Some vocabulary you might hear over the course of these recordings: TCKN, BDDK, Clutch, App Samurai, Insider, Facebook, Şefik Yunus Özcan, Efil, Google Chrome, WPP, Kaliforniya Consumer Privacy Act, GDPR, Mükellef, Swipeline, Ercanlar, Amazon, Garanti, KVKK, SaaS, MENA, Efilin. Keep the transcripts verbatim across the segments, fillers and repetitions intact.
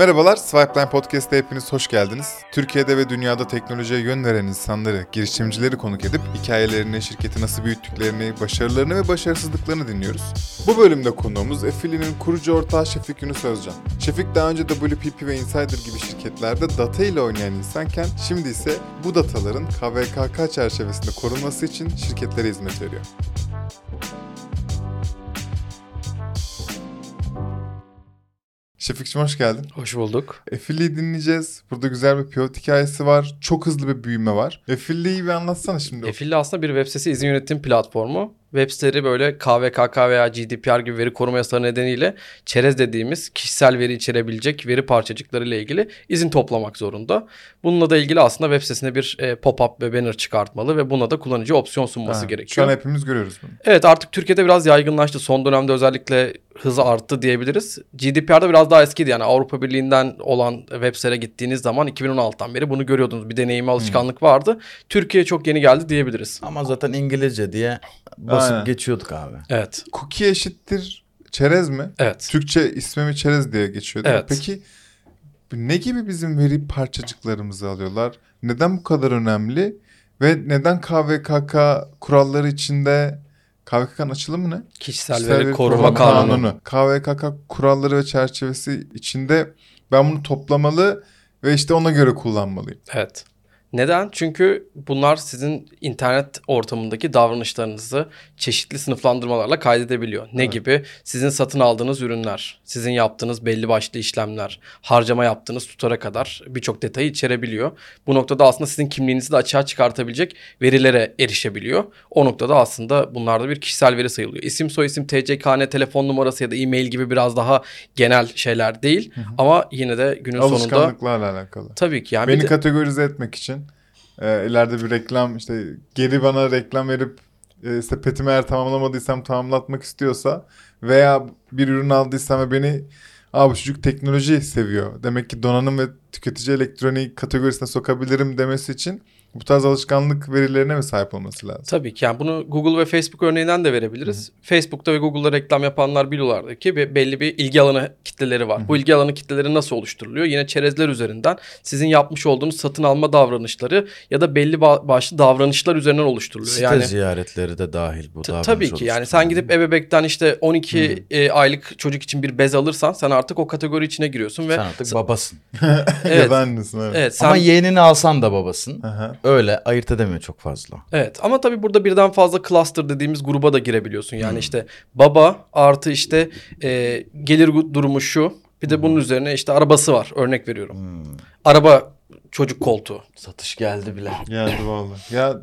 Merhabalar, Swipeline Podcast'te hepiniz hoş geldiniz. Türkiye'de ve dünyada teknolojiye yön veren insanları, girişimcileri konuk edip hikayelerini, şirketi nasıl büyüttüklerini, başarılarını ve başarısızlıklarını dinliyoruz. Bu bölümde konuğumuz Efilin'in kurucu ortağı Şefik Yunus Özcan. Şefik daha önce W P P ve Insider gibi şirketlerde data ile oynayan insanken şimdi ise bu dataların K V K K çerçevesinde korunması için şirketlere hizmet veriyor. Şefik'cim hoş geldin. Hoş bulduk. Efili'yi dinleyeceğiz. Burada güzel bir pivot hikayesi var. Çok hızlı bir büyüme var. Efili'yi bir anlatsana şimdi. Efili aslında bir web sitesi izin yönetim platformu. Web siteleri böyle K V K K veya G D P R gibi veri koruma yasaları nedeniyle çerez dediğimiz kişisel veri içerebilecek veri parçacıkları ile ilgili izin toplamak zorunda. Bununla da ilgili aslında web sitesine bir pop-up ve banner çıkartmalı ve buna da kullanıcı opsiyon sunması ha, gerekiyor. Şu an hepimiz görüyoruz bunu. Evet, artık Türkiye'de biraz yaygınlaştı. Son dönemde özellikle hızı arttı diyebiliriz. G D P R'da biraz daha eskiydi. Yani Avrupa Birliği'nden olan web siteye gittiğiniz zaman iki bin on altıdan beri bunu görüyordunuz. Bir deneyimi alışkanlık hmm. vardı. Türkiye'ye çok yeni geldi diyebiliriz. Ama zaten İngilizce diye basıp aynen geçiyorduk abi. Evet. Cookie eşittir çerez mi? Evet. Türkçe ismimi çerez diye geçiyordu. Evet. Peki ne gibi bizim veri parçacıklarımızı alıyorlar? Neden bu kadar önemli? Ve neden K V K K kuralları içinde... K V K K'nın açılımı ne? Kişisel, Kişisel Veri, veri Koruma, koruma kanunu. kanunu. K V K K kuralları ve çerçevesi içinde ben bunu toplamalı ve işte ona göre kullanmalıyım. Evet. Neden? Çünkü bunlar sizin internet ortamındaki davranışlarınızı çeşitli sınıflandırmalarla kaydedebiliyor. Ne evet. gibi? Sizin satın aldığınız ürünler, sizin yaptığınız belli başlı işlemler, harcama yaptığınız tutara kadar birçok detayı içerebiliyor. Bu noktada aslında sizin kimliğinizi de açığa çıkartabilecek verilere erişebiliyor. O noktada aslında bunlar da bir kişisel veri sayılıyor. İsim, soyisim, T C K N, telefon numarası ya da e-mail gibi biraz daha genel şeyler değil. Hı hı. Ama yine de günün alışkanlıklarla sonunda... Alışkanlıklarla alakalı. Tabii ki. Yani beni de... kategorize etmek için. E, ileride bir reklam işte geri bana reklam verip e, işte petimi eğer tamamlamadıysam tamamlatmak istiyorsa veya bir ürün aldıysam ve beni aa bu çocuk teknoloji seviyor demek ki donanım ve tüketici elektronik kategorisine sokabilirim demesi için bu tarz alışkanlık verilerine mi sahip olması lazım? Tabii ki. Yani bunu Google ve Facebook örneğinden de verebiliriz. Hı-hı. Facebook'ta ve Google'da reklam yapanlar biliyorlardı ki belli bir ilgi alanı kitleleri var. Hı-hı. Bu ilgi alanı kitleleri nasıl oluşturuluyor? Yine çerezler üzerinden sizin yapmış olduğunuz satın alma davranışları ya da belli başlı davranışlar üzerinden oluşturuluyor. Site yani, ziyaretleri de dahil bu t- davranış. Tabii ki. Yani sen gidip ebebekten işte on iki e, aylık çocuk için bir bez alırsan sen artık o kategori içine giriyorsun ve sen artık s- babasın. Evet. Annesin, evet. Evet sen... Ama yeğenini alsan da babasın. Hı-hı. Öyle ayırt edemiyor çok fazla. Evet ama tabii burada birden fazla cluster dediğimiz gruba da girebiliyorsun. Yani hmm. işte baba artı işte e, gelir durumu şu. Bir de hmm. bunun üzerine işte arabası var, örnek veriyorum. Hmm. Araba çocuk koltuğu. Satış geldi bile. Geldi vallahi. Ya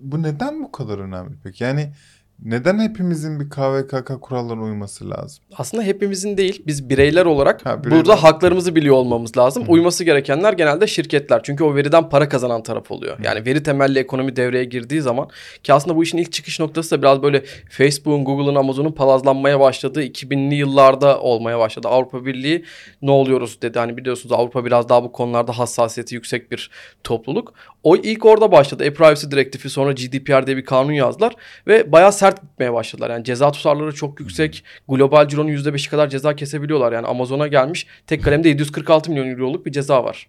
bu neden bu kadar önemli peki? Yani... Neden hepimizin bir K V K K kurallarına uyması lazım? Aslında hepimizin değil. Biz bireyler olarak ha, bireyler. burada haklarımızı biliyor olmamız lazım. Hı. Uyması gerekenler genelde şirketler. Çünkü o veriden para kazanan taraf oluyor. Hı. Yani veri temelli ekonomi devreye girdiği zaman ki aslında bu işin ilk çıkış noktası da biraz böyle Facebook'un, Google'ın, Amazon'un palazlanmaya başladığı iki binli yıllarda olmaya başladı. Avrupa Birliği ne oluyoruz dedi. Hani biliyorsunuz Avrupa biraz daha bu konularda hassasiyeti yüksek bir topluluk. O ilk orada başladı. E-Privacy direktifi, sonra G D P R diye bir kanun yazdılar ve bayağı sert gitmeye başladılar. Yani ceza tutarları çok yüksek. Global cironun yüzde beşi kadar ceza kesebiliyorlar. Yani Amazon'a gelmiş tek kalemde yedi yüz kırk altı milyon euroluk bir ceza var.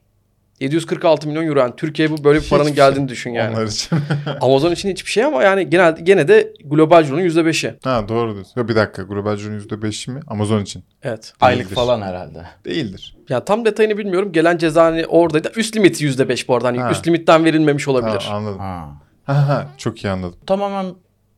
yedi yüz kırk altı milyon euro. Yani Türkiye'ye bu böyle bir paranın hiçbir geldiğini şey. Düşün yani. Onlar için. Amazon için hiçbir şey ama yani genel, gene de global cironun yüzde beşi. Ha doğru diyorsun. Bir dakika, global cironun yüzde beşi mi? Amazon için. Evet. Aylık değildir falan herhalde. Değildir. Yani tam detayını bilmiyorum. Gelen ceza hani oradaydı. Üst limiti yüzde beş bu arada. Hani ha. üst limitten verilmemiş olabilir. Ha, anladım. Ha. Ha, ha. Çok iyi anladım. Tamamen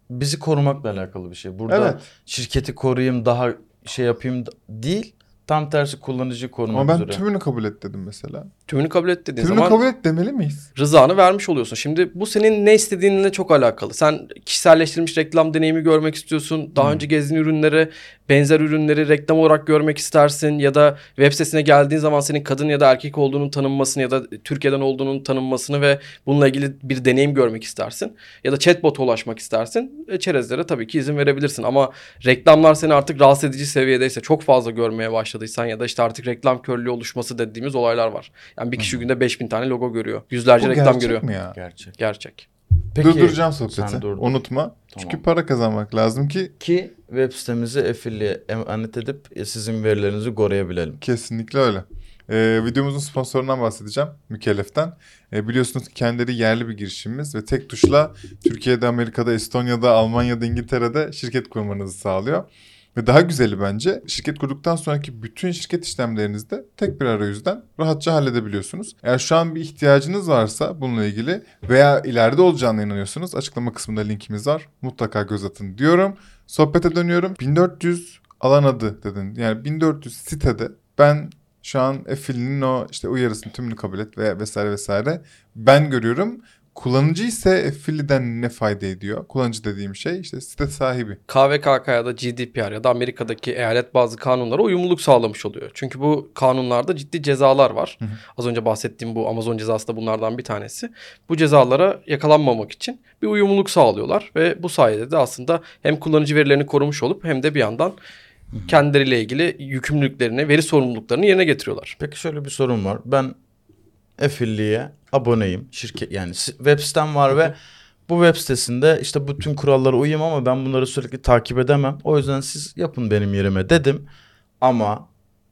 bizi korumakla alakalı bir şey. Burada evet. şirketi koruyayım, daha şey yapayım değil. Tam tersi kullanıcıyı korumak üzere. Ama ben üzere. tümünü kabul et dedim mesela. Tümünü kabul et dediğin tümünü zaman... Tümünü kabul et demeli miyiz? Rızanı vermiş oluyorsun. Şimdi bu senin ne istediğinle çok alakalı. Sen kişiselleştirilmiş reklam deneyimi görmek istiyorsun. Daha hmm. önce gezdiğin ürünlere, benzer ürünleri reklam olarak görmek istersin. Ya da web sitesine geldiğin zaman senin kadın ya da erkek olduğunun tanınmasını ya da Türkiye'den olduğunun tanınmasını ve bununla ilgili bir deneyim görmek istersin. Ya da chatbot'a ulaşmak istersin. E, çerezlere tabii ki izin verebilirsin. Ama reklamlar seni artık rahatsız edici seviyedeyse, çok fazla görmeye başladı ya da işte artık reklam körlüğü oluşması dediğimiz olaylar var. Yani bir kişi Hı. günde beş bin tane logo görüyor. Yüzlerce bu reklam görüyor. Bu gerçek mi ya? Gerçek. Gerçek. Peki, durduracağım sohbeti. Unutma. Tamam. Çünkü para kazanmak lazım ki. Ki web sitemizi Efil'e emanet edip sizin verilerinizi koruyabilelim. Kesinlikle öyle. Ee, videomuzun sponsorundan bahsedeceğim, Mükellef'ten. Ee, biliyorsunuz ki kendileri yerli bir girişimimiz ve tek tuşla Türkiye'de, Amerika'da, Estonya'da, Almanya'da, İngiltere'de şirket kurmanızı sağlıyor. Ve daha güzeli bence, şirket kurduktan sonraki bütün şirket işlemlerinizde tek bir arayüzden rahatça halledebiliyorsunuz. Eğer şu an bir ihtiyacınız varsa bununla ilgili veya ileride olacağına inanıyorsunuz, açıklama kısmında linkimiz var. Mutlaka göz atın diyorum. Sohbete dönüyorum. bin dört yüz alan adı dedin. Yani bin dört yüz sitede ben şu an Efilin'in o işte uyarısının tümünü kabul et ve vesaire vesaire ben görüyorum. Kullanıcı ise Efiliden ne fayda ediyor? Kullanıcı dediğim şey işte site sahibi. K V K K ya da G D P R ya da Amerika'daki eyalet bazı kanunlara uyumluluk sağlamış oluyor. Çünkü bu kanunlarda ciddi cezalar var. Hı hı. Az önce bahsettiğim bu Amazon cezası da bunlardan bir tanesi. Bu cezalara yakalanmamak için bir uyumluluk sağlıyorlar. Ve bu sayede de aslında hem kullanıcı verilerini korumuş olup hem de bir yandan kendileriyle ilgili yükümlülüklerini, veri sorumluluklarını yerine getiriyorlar. Peki şöyle bir sorun var. Ben Efilli'ye aboneyim. Şirket, yani web sitem var ve bu web sitesinde işte bütün kurallara uyayım ama ben bunları sürekli takip edemem. O yüzden siz yapın benim yerime dedim. Ama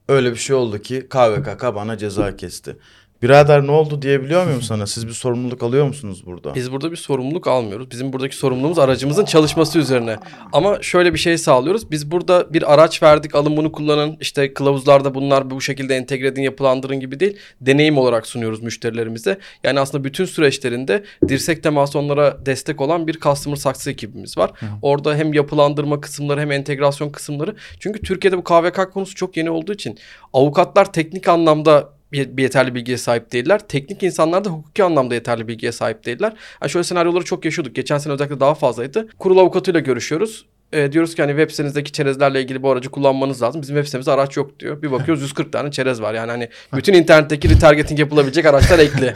öyle bir şey oldu ki K V K K bana ceza kesti. Birader ne oldu diyebiliyor muyum sana? Siz bir sorumluluk alıyor musunuz burada? Biz burada bir sorumluluk almıyoruz. Bizim buradaki sorumluluğumuz aracımızın çalışması üzerine. Ama şöyle bir şey sağlıyoruz. Biz burada bir araç verdik, alın bunu kullanın. İşte kılavuzlarda bunlar bu şekilde entegre edin, yapılandırın gibi değil. Deneyim olarak sunuyoruz müşterilerimize. Yani aslında bütün süreçlerinde dirsek teması onlara destek olan bir customer success ekibimiz var. Hı. Orada hem yapılandırma kısımları hem entegrasyon kısımları. Çünkü Türkiye'de bu K V K K konusu çok yeni olduğu için avukatlar teknik anlamda bir yeterli bilgiye sahip değiller. Teknik insanlar da hukuki anlamda yeterli bilgiye sahip değiller. Yani şöyle senaryoları çok yaşıyorduk. Geçen sene özellikle daha fazlaydı. Kurul avukatıyla görüşüyoruz. E, diyoruz ki hani web sitenizdeki çerezlerle ilgili bu aracı kullanmanız lazım. Bizim web sitemizde araç yok diyor. Bir bakıyoruz yüz kırk tane çerez var. Yani hani bütün internetteki retargeting yapılabilecek araçlar ekli.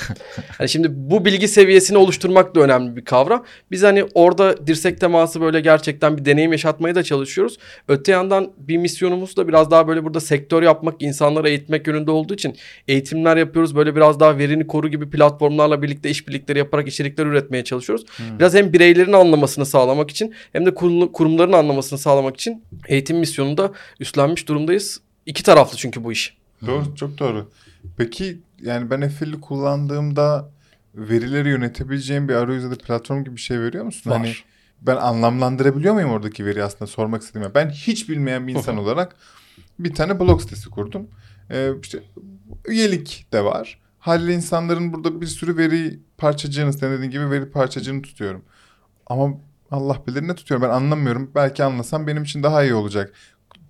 Hani şimdi bu bilgi seviyesini oluşturmak da önemli bir kavram. Biz hani orada dirsek teması böyle gerçekten bir deneyim yaşatmaya da çalışıyoruz. Öte yandan bir misyonumuz da biraz daha böyle burada sektör yapmak, insanlara eğitmek yönünde olduğu için eğitimler yapıyoruz. Böyle biraz daha verini koru gibi platformlarla birlikte işbirlikleri yaparak içerikler üretmeye çalışıyoruz. Hmm. Biraz hem bireylerin anlamasını sağlamak için hem de kurumlu, kurumların anlamasını sağlamak için eğitim misyonunda üstlenmiş durumdayız. İki taraflı çünkü bu iş. Doğru, çok doğru. Peki yani ben Efil'i kullandığımda verileri yönetebileceğim bir arayüz ya da platform gibi bir şey veriyor musun? Var. Hani ben anlamlandırabiliyor muyum oradaki veriyi aslında sormak istediğim ya. Ben hiç bilmeyen bir insan olarak bir tane blog sitesi kurdum. Ee, işte üyelik de var. Haliyle insanların burada bir sürü veri parçacığını, senin dediğin gibi veri parçacığını tutuyorum. Ama Allah bilir ne tutuyorum, ben anlamıyorum. Belki anlasam benim için daha iyi olacak.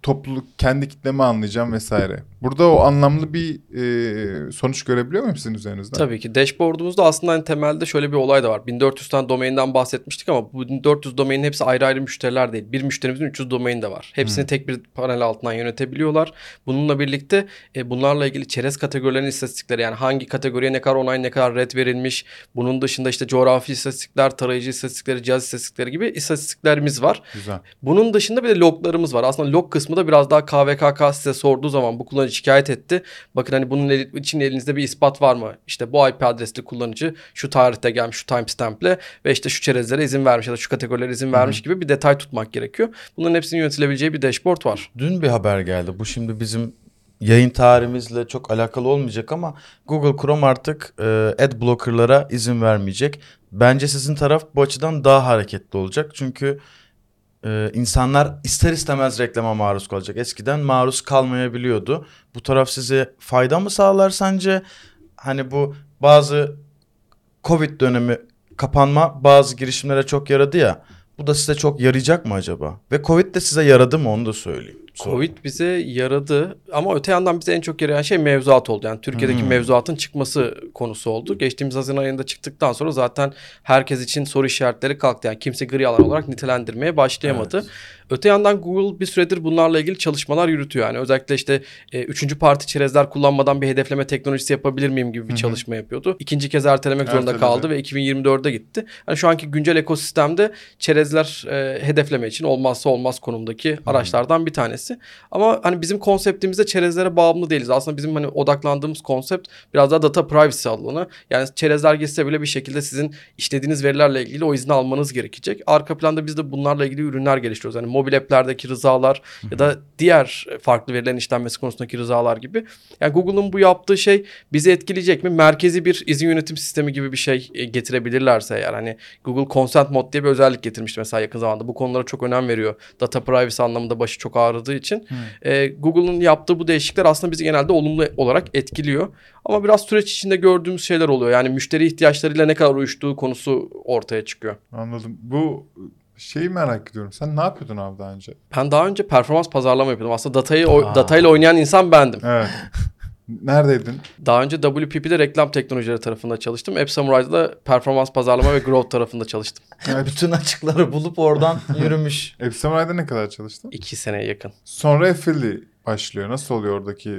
Topluluk, kendi kitlemi anlayacağım vesaire. Burada o anlamlı bir e, sonuç görebiliyor muyum sizin üzerinizden? Tabii ki. Dashboard'umuzda aslında hani temelde şöyle bir olay da var. bin dört yüz tane domainden bahsetmiştik ama bu bin dört yüz domainin hepsi ayrı ayrı müşteriler değil. Bir müşterimizin üç yüz domaini de var. Hepsini hmm. tek bir panel altından yönetebiliyorlar. Bununla birlikte e, bunlarla ilgili çerez kategorilerinin istatistikleri, yani hangi kategoriye ne kadar onay, ne kadar red verilmiş. Bunun dışında işte coğrafi istatistikler, tarayıcı istatistikleri, cihaz istatistikleri gibi istatistiklerimiz var. Güzel. Bunun dışında bir de loglarımız var. Aslında log kısmı da biraz daha K V K K size sorduğu zaman bu kullanıcı şikayet etti. Bakın hani bunun için elinizde bir ispat var mı? İşte bu I P adresli kullanıcı şu tarihte gelmiş, şu timestamp'le ve işte şu çerezlere izin vermiş ya da şu kategorilere izin vermiş, hı-hı, gibi bir detay tutmak gerekiyor. Bunların hepsinin yönetilebileceği bir dashboard var. Dün bir haber geldi. Bu şimdi bizim yayın tarihimizle çok alakalı olmayacak ama Google Chrome artık e, ad blocker'lara izin vermeyecek. Bence sizin taraf bu açıdan daha hareketli olacak. Çünkü Ee, insanlar ister istemez reklama maruz kalacak. Eskiden maruz kalmayabiliyordu. Bu taraf size fayda mı sağlar sence? Hani bu bazı Covid dönemi kapanma bazı girişimlere çok yaradı ya. Bu da size çok yarayacak mı acaba? Ve Covid de size yaradı mı onu da söyleyeyim. Sonra. Covid bize yaradı ama öte yandan bize en çok yarayan şey mevzuat oldu. Yani Türkiye'deki hmm. mevzuatın çıkması konusu oldu. Geçtiğimiz Haziran ayında çıktıktan sonra zaten herkes için soru işaretleri kalktı. Yani kimse gri alan olarak nitelendirmeye başlayamadı. Evet. Öte yandan Google bir süredir bunlarla ilgili çalışmalar yürütüyor. Yani özellikle işte e, üçüncü parti çerezler kullanmadan bir hedefleme teknolojisi yapabilir miyim gibi bir hmm. çalışma yapıyordu. İkinci kez ertelemek zorunda Erteledi. kaldı ve iki bin yirmi dörde gitti. Yani şu anki güncel ekosistemde çerezler e, hedefleme için olmazsa olmaz konumdaki hmm. araçlardan bir tanesi. tanesi. Ama hani bizim konseptimizde çerezlere bağımlı değiliz. Aslında bizim hani odaklandığımız konsept biraz daha data privacy alanı. Yani çerezler geçse bile bir şekilde sizin işlediğiniz verilerle ilgili o izni almanız gerekecek. Arka planda biz de bunlarla ilgili ürünler geliştiriyoruz. Hani mobil app'lerdeki rızalar ya da diğer farklı verilerin işlenmesi konusundaki rızalar gibi. Yani Google'ın bu yaptığı şey bizi etkileyecek mi? Merkezi bir izin yönetim sistemi gibi bir şey getirebilirlerse eğer. Hani Google Consent Mode diye bir özellik getirmişti mesela yakın zamanda. Bu konulara çok önem veriyor. Data privacy anlamında başı çok ağrıdığı için. Hmm. Ee, Google'ın yaptığı bu değişiklikler aslında bizi genelde olumlu olarak etkiliyor. Ama biraz süreç içinde gördüğümüz şeyler oluyor. Yani müşteri ihtiyaçlarıyla ne kadar uyuştuğu konusu ortaya çıkıyor. Anladım. Bu... Şeyi merak ediyorum. Sen ne yapıyordun abi daha önce? Ben daha önce performans pazarlama yapıyordum. Aslında datayı o, datayla oynayan insan bendim. Evet. Neredeydin? Daha önce W P P'de reklam teknolojileri tarafında çalıştım. App Samurai'da da performans pazarlama ve growth tarafında çalıştım. Yani bütün açıkları bulup oradan yürümüş. App Samurai'da ne kadar çalıştın? İki seneye yakın. Sonra Efilin başlıyor. Nasıl oluyor oradaki?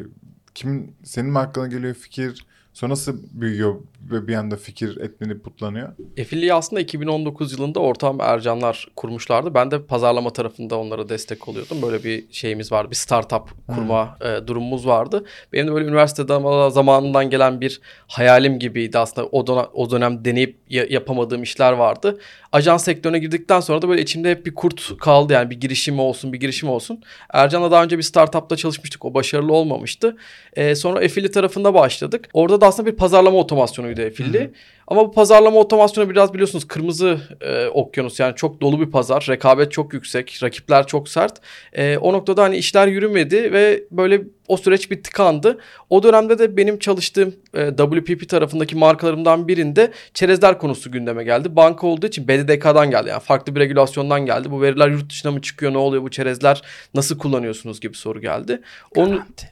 Kimin, senin mi aklına geliyor fikir? Sonra nasıl büyüyor ve bir anda fikir etlenip putlanıyor? Efilli'yi aslında iki bin on dokuz yılında ortağım Ercanlar kurmuşlardı. Ben de pazarlama tarafında onlara destek oluyordum. Böyle bir şeyimiz vardı. Bir startup kurma hmm. e, durumumuz vardı. Benim de böyle üniversitede zamanından gelen bir hayalim gibiydi aslında. O, don- o dönem deneyip ya- yapamadığım işler vardı. Ajans sektörüne girdikten sonra da böyle içimde hep bir kurt kaldı. Yani bir girişim olsun, bir girişim olsun. Ercan'la daha önce bir startupta çalışmıştık. O başarılı olmamıştı. E, sonra Efilli tarafında başladık. Orada da aslında bir pazarlama otomasyonuydu Efilli. Ama bu pazarlama otomasyonu biraz biliyorsunuz kırmızı e, okyanus. Yani çok dolu bir pazar. Rekabet çok yüksek. Rakipler çok sert. E, o noktada hani işler yürümedi ve böyle o süreç bir tıkandı. O dönemde de benim çalıştığım e, W P P tarafındaki markalarımdan birinde çerezler konusu gündeme geldi. Banka olduğu için B D D K'dan geldi. Yani farklı bir regülasyondan geldi. Bu veriler yurt dışına mı çıkıyor? Ne oluyor bu çerezler? Nasıl kullanıyorsunuz gibi soru geldi. Onun... Garanti.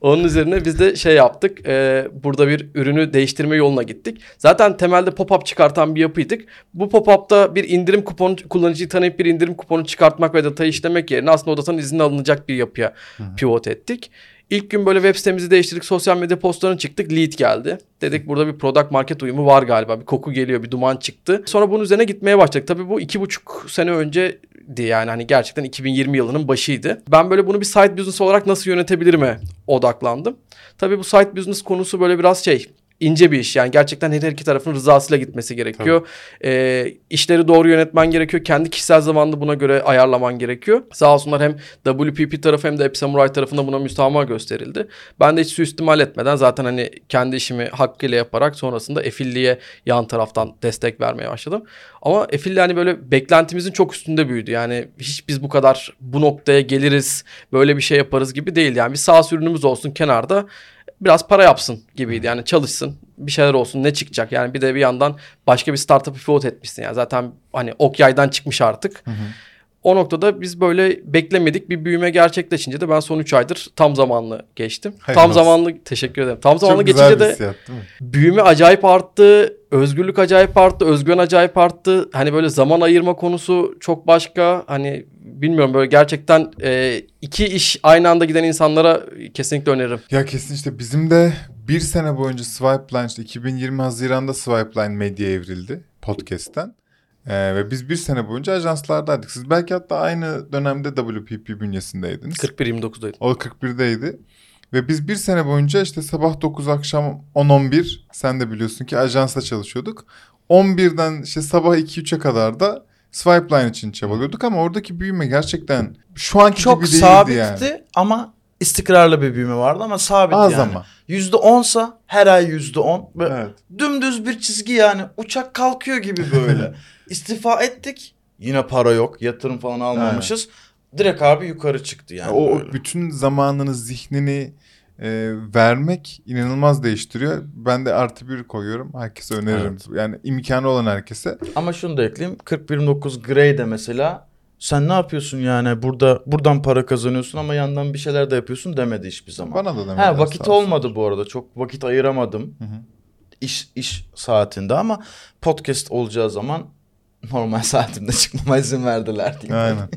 Onun üzerine biz de şey yaptık. E, burada bir ürünü değiştirme yoluna gittik. Zaten temelde pop-up çıkartan bir yapıydık. Bu pop-up'ta bir indirim kuponu, kullanıcıyı tanıyıp bir indirim kuponu çıkartmak ve datayı işlemek yerine aslında o datanın izni alınacak bir yapıya pivot ettik. İlk gün böyle web sitemizi değiştirdik. Sosyal medya postlarına çıktık. Lead geldi. Dedik burada bir product market uyumu var galiba. Bir koku geliyor, bir duman çıktı. Sonra bunun üzerine gitmeye başladık. Tabii bu iki buçuk sene önce... Yani hani gerçekten iki bin yirmi yılının başıydı. Ben böyle bunu bir side business olarak nasıl yönetebilirime odaklandım. Tabii bu side business konusu böyle biraz şey... İnce bir iş yani gerçekten her iki tarafın rızasıyla gitmesi gerekiyor. E, işleri doğru yönetmen gerekiyor. Kendi kişisel zamanını buna göre ayarlaman gerekiyor. Sağ olsunlar hem W P P tarafı hem de App Samurai tarafında buna müsamaha gösterildi. Ben de hiç suistimal etmeden zaten hani kendi işimi hakkıyla yaparak sonrasında Efilli'ye yan taraftan destek vermeye başladım. Ama Efilli hani böyle beklentimizin çok üstünde büyüdü. Yani hiç biz bu kadar bu noktaya geliriz böyle bir şey yaparız gibi değil. Yani bir SaaS ürünümüz olsun kenarda. Biraz para yapsın gibiydi yani çalışsın bir şeyler olsun ne çıkacak yani bir de bir yandan başka bir startup'ı pivot etmişsin yani zaten hani ok yaydan çıkmış artık. Hı hı. O noktada biz böyle beklemedik bir büyüme gerçekleşince de ben son üç aydır tam zamanlı geçtim. Hayır, tam olsun. Zamanlı teşekkür ederim. Tam zamanlı çok geçince de hissiyat, büyüme acayip arttı, özgürlük acayip arttı, özgüven acayip arttı. Hani böyle zaman ayırma konusu çok başka hani bilmiyorum böyle gerçekten e, iki iş aynı anda giden insanlara kesinlikle öneririm. Ya kesin işte bizim de bir sene boyunca Swipeline işte iki bin yirmi Haziran'da Swipeline medya evrildi podcast'ten. Ee, ve biz bir sene boyunca ajanslardaydık. Siz belki hatta aynı dönemde W P P bünyesindeydiniz. kırk bir yirmi dokuzdaydı. O kırk birdeydi. Ve biz bir sene boyunca işte sabah dokuz akşam on on bir sen de biliyorsun ki ajansa çalışıyorduk. on birden işte sabah iki üçe kadar da Swipeline için çabalıyorduk ama oradaki büyüme gerçekten şu anki çok gibi değildi sabitti yani. Çok sabitti ama istikrarlı bir büyüme vardı ama sabit az yani. Ama. yüzde onsa her ay yüzde on. Evet. Dümdüz bir çizgi yani uçak kalkıyor gibi böyle. İstifa ettik. Yine para yok. Yatırım falan almamışız. Evet. Direkt abi yukarı çıktı yani. O böyle. Bütün zamanını, zihnini e, vermek inanılmaz değiştiriyor. Ben de artı bir koyuyorum. Herkese öneririm. Evet. Yani imkanı olan herkese. Ama şunu da ekleyeyim. kırk bir yirmi dokuz Grey'de mesela sen ne yapıyorsun yani burada buradan para kazanıyorsun ama yandan bir şeyler de yapıyorsun demedi hiçbir zaman. Bana da demedi. Ha, vakit olmadı olsun. Bu arada. Çok vakit ayıramadım. Hı hı. İş, iş saatinde ama podcast olacağı zaman normal saatimde çıkmama izin verdiler diye. Aynen.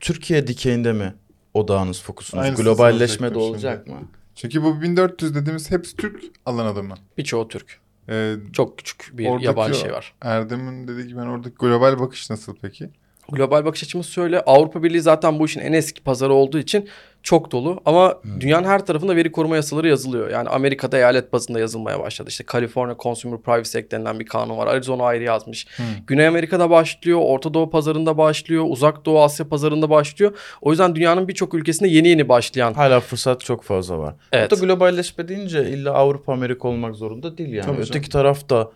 Türkiye dikeyinde mi odağınız, fokusunuz? Aynısı globalleşme de olacak şimdi. Mı? Çünkü bu bin dört yüz dediğimiz hepsi Türk alan adamı. Birçoğu Türk. Ee, Çok küçük bir yabancı şey var. Erdem'in dediği gibi ben oradaki global bakış nasıl peki? Global bakış açımız şöyle. Avrupa Birliği zaten bu işin en eski pazarı olduğu için çok dolu. Ama hmm. dünyanın her tarafında veri koruma yasaları yazılıyor. Yani Amerika'da eyalet bazında yazılmaya başladı. İşte Kaliforniya Consumer Privacy Act denilen bir kanun var. Arizona ayrı yazmış. Hmm. Güney Amerika'da başlıyor. Orta Doğu pazarında başlıyor. Uzak Doğu Asya pazarında başlıyor. O yüzden dünyanın birçok ülkesinde yeni yeni başlayan. Hala fırsat çok fazla var. Evet. Hatta globalleşme deyince illa Avrupa Amerika olmak zorunda değil yani. Tabii öteki canım. Taraf da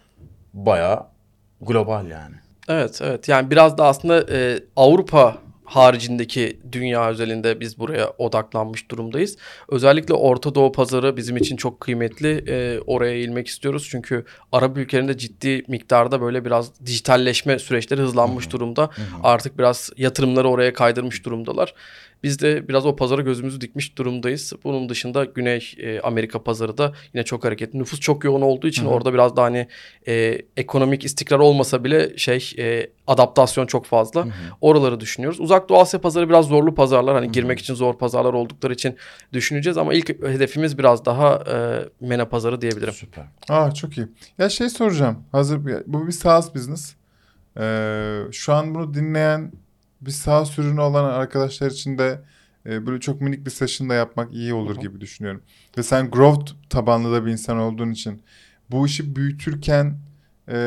bayağı global yani. Evet evet yani biraz da aslında e, Avrupa haricindeki dünya özelinde biz buraya odaklanmış durumdayız. Özellikle Orta Doğu pazarı bizim için çok kıymetli. E, oraya eğilmek istiyoruz. Çünkü Arap ülkelerinde ciddi miktarda böyle biraz dijitalleşme süreçleri hızlanmış Hı-hı. durumda. Hı-hı. Artık biraz yatırımları oraya kaydırmış durumdalar. Biz de biraz o pazara gözümüzü dikmiş durumdayız. Bunun dışında Güney e, Amerika pazarı da yine çok hareketli. Nüfus çok yoğun olduğu için Hı-hı. orada biraz daha hani e, ekonomik istikrar olmasa bile şey e, adaptasyon çok fazla. Hı-hı. Oraları düşünüyoruz. Uzak Doğu Asya pazarı biraz zorlu pazarlar. Hani Hı-hı. girmek için zor pazarlar oldukları için düşüneceğiz. Ama ilk hedefimiz biraz daha e, MENA pazarı diyebilirim. Süper. Aa çok iyi. Ya şey soracağım. Hazır bu bir SaaS business. Ee, şu an bunu dinleyen bir SaaS sürünü olan arkadaşlar için de e, böyle çok minik bir session da yapmak iyi olur Hı-hı. gibi düşünüyorum. Ve sen growth tabanlı da bir insan olduğun için bu işi büyütürken e,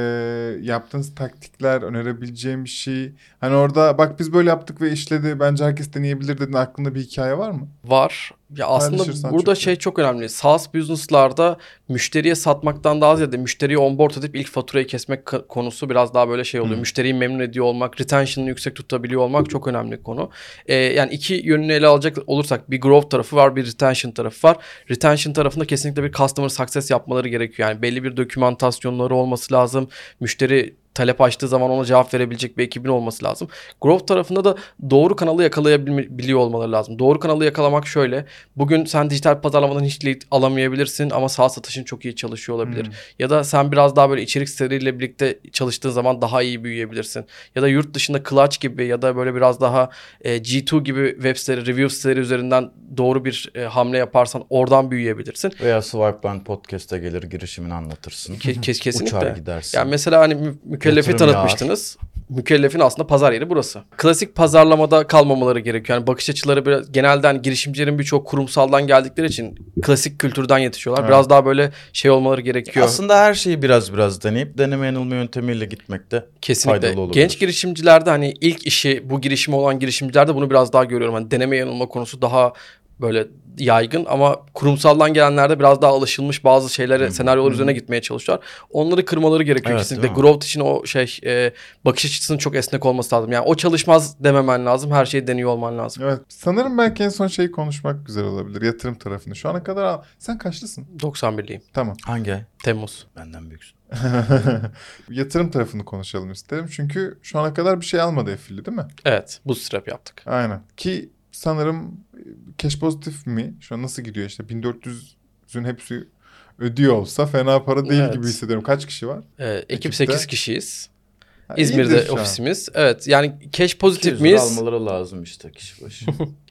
yaptığınız taktikler, önerebileceğim bir şey. Hani orada bak biz böyle yaptık ve işledi, bence herkes deneyebilir dedin, aklında bir hikaye var mı? Var. Ya aslında burada çok şey önemli. Çok önemli. SaaS business'larda müşteriye satmaktan daha ziyade müşteriyi onboard edip ilk faturayı kesmek ka- konusu biraz daha böyle şey oluyor. Hmm. Müşteriyi memnun ediyor olmak, retention'ını yüksek tutabiliyor olmak çok önemli konu. Ee, yani iki yönünü ele alacak olursak bir growth tarafı var, bir retention tarafı var. Retention tarafında kesinlikle bir customer success yapmaları gerekiyor. Yani belli bir dokümantasyonları olması lazım. Müşteri talep açtığı zaman ona cevap verebilecek bir ekibin olması lazım. Growth tarafında da doğru kanalı yakalayabiliyor olmaları lazım. Doğru kanalı yakalamak şöyle. Bugün sen dijital pazarlamadan hiç lead alamayabilirsin ama sağ satışın çok iyi çalışıyor olabilir. Hmm. Ya da sen biraz daha böyle içerik siteleriyle birlikte çalıştığın zaman daha iyi büyüyebilirsin. Ya da yurt dışında Clutch gibi ya da böyle biraz daha e, G iki gibi web siteleri, review siteleri üzerinden doğru bir e, hamle yaparsan oradan büyüyebilirsin. Veya Swipeline podcast'e gelir girişimini anlatırsın. Ke- kes- kesinlikle. Uçar gidersin. Yani mesela hani mü- Mükellef'i tanıtmıştınız. Mükellef'in aslında pazar yeri burası. Klasik pazarlamada kalmamaları gerekiyor. Yani bakış açıları biraz genelden hani girişimcilerin birçok kurumsaldan geldikleri için klasik kültürden yetişiyorlar. Evet. Biraz daha böyle şey olmaları gerekiyor. Aslla her şeyi biraz biraz deneyip deneme yanılma yöntemiyle gitmekte kesinlikle faydalı olur. Genç girişimcilerde hani ilk işi bu girişimi olan girişimcilerde bunu biraz daha görüyorum. Hani deneme yanılma konusu daha böyle yaygın ama kurumsaldan gelenlerde biraz daha alışılmış bazı şeylere, hmm. senaryolar hmm. üzerine gitmeye çalışıyorlar. Onları kırmaları gerekiyor evet, kesinlikle. Growth için o şey e, bakış açısının çok esnek olması lazım. Yani o çalışmaz dememen lazım. Her şeyi deniyor olman lazım. Evet. Sanırım belki en son şeyi konuşmak güzel olabilir. Yatırım tarafını. Şu ana kadar al. Sen kaçlısın? doksan birliyim. Tamam. Hangi? Temmuz. Benden büyüksün. Yatırım tarafını konuşalım isterim. Çünkü şu ana kadar bir şey almadı Efilli değil mi? Evet. Bootstrap yaptık. Aynen. Ki sanırım cash pozitif mi? Şu an nasıl gidiyor işte? bin dört yüzün hepsi ödüyor olsa fena para değil evet. gibi hissediyorum. Kaç kişi var? Ee, ekip Ekipte. sekiz kişiyiz. Ha, İzmir'de ofisimiz. Evet yani cash pozitif miyiz? Almaları lazım işte kişi başı.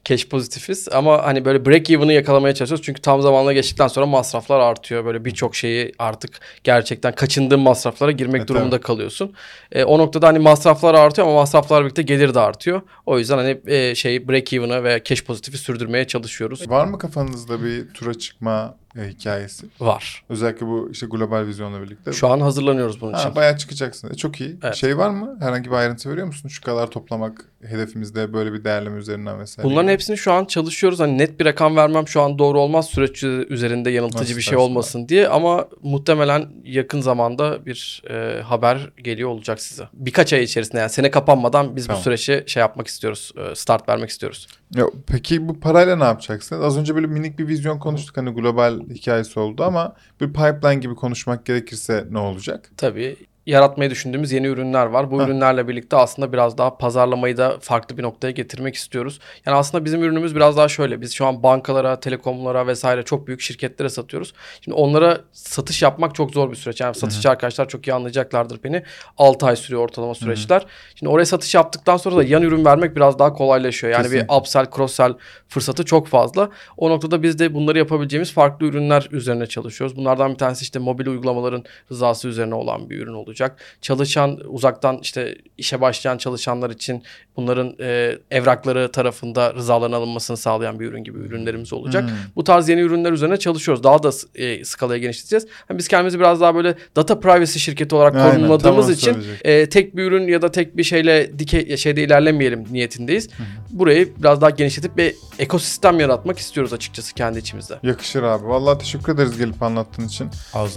Cash pozitifiz ama hani böyle break even'ı yakalamaya çalışıyoruz. Çünkü tam zamanla geçtikten sonra masraflar artıyor. Böyle birçok şeyi artık gerçekten kaçındığın masraflara girmek evet, durumunda evet. kalıyorsun. E, o noktada hani masraflar artıyor ama masraflar birlikte gelir de artıyor. O yüzden hani e, şey break even'ı ve cash pozitifi sürdürmeye çalışıyoruz. Var mı kafanızda bir tura çıkma hikayesi? Var. Özellikle bu işte global vizyonla birlikte. Şu an hazırlanıyoruz bunun ha, için. Bayağı çıkacaksın. E, çok iyi. Evet. Şey var mı? Herhangi bir ayrıntı veriyor musun? Şu kadar toplamak hedefimizde böyle bir değerleme üzerinden vesaire. Bunların hepsini şu an çalışıyoruz. Hani net bir rakam vermem şu an doğru olmaz. Süreç üzerinde yanıltıcı Nasıl bir şey olmasın var. diye. Ama muhtemelen yakın zamanda bir e, haber geliyor olacak size. Birkaç ay içerisinde yani sene kapanmadan biz tamam. bu süreci şey yapmak istiyoruz. Start vermek istiyoruz. Ya, peki bu parayla ne yapacaksınız? Az önce böyle minik bir vizyon konuştuk. Hani global hikayesi oldu ama bir pipeline gibi konuşmak gerekirse ne olacak? Tabii. Yaratmayı düşündüğümüz yeni ürünler var. Bu Heh. ürünlerle birlikte aslında biraz daha pazarlamayı da farklı bir noktaya getirmek istiyoruz. Yani aslında bizim ürünümüz biraz daha şöyle. Biz şu an bankalara, telekomlara vesaire çok büyük şirketlere satıyoruz. Şimdi onlara satış yapmak çok zor bir süreç. Yani satışçı Hı-hı. arkadaşlar çok iyi anlayacaklardır beni. altı ay sürüyor ortalama süreçler. Hı-hı. Şimdi oraya satış yaptıktan sonra da yan ürün vermek biraz daha kolaylaşıyor. Yani Kesinlikle. bir upsell, cross-sell fırsatı çok fazla. O noktada biz de bunları yapabileceğimiz farklı ürünler üzerine çalışıyoruz. Bunlardan bir tanesi işte mobil uygulamaların rızası üzerine olan bir ürün olacak. olacak. Çalışan, uzaktan işte işe başlayan çalışanlar için bunların e, evrakları tarafında rızaların alınmasını sağlayan bir ürün gibi ürünlerimiz olacak. Hmm. Bu tarz yeni ürünler üzerine çalışıyoruz. Daha da e, skalaya genişleteceğiz. Yani biz kendimizi biraz daha böyle data privacy şirketi olarak Aynen, konumladığımız tamam, için e, tek bir ürün ya da tek bir şeyle dike, şeyde ilerlemeyelim niyetindeyiz. Hmm. Burayı biraz daha genişletip bir ekosistem yaratmak istiyoruz açıkçası kendi içimizde. Yakışır abi. Vallahi teşekkür ederiz gelip anlattığın için.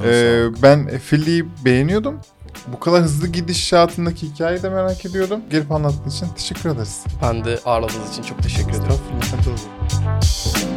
Ee, ben Efili'yi beğeniyordum. Bu kadar hızlı gidişatındaki hikayeyi de merak ediyordum. Gelip anlattığın için teşekkür ederiz. Ben de ağırladığınız için çok teşekkür ederim.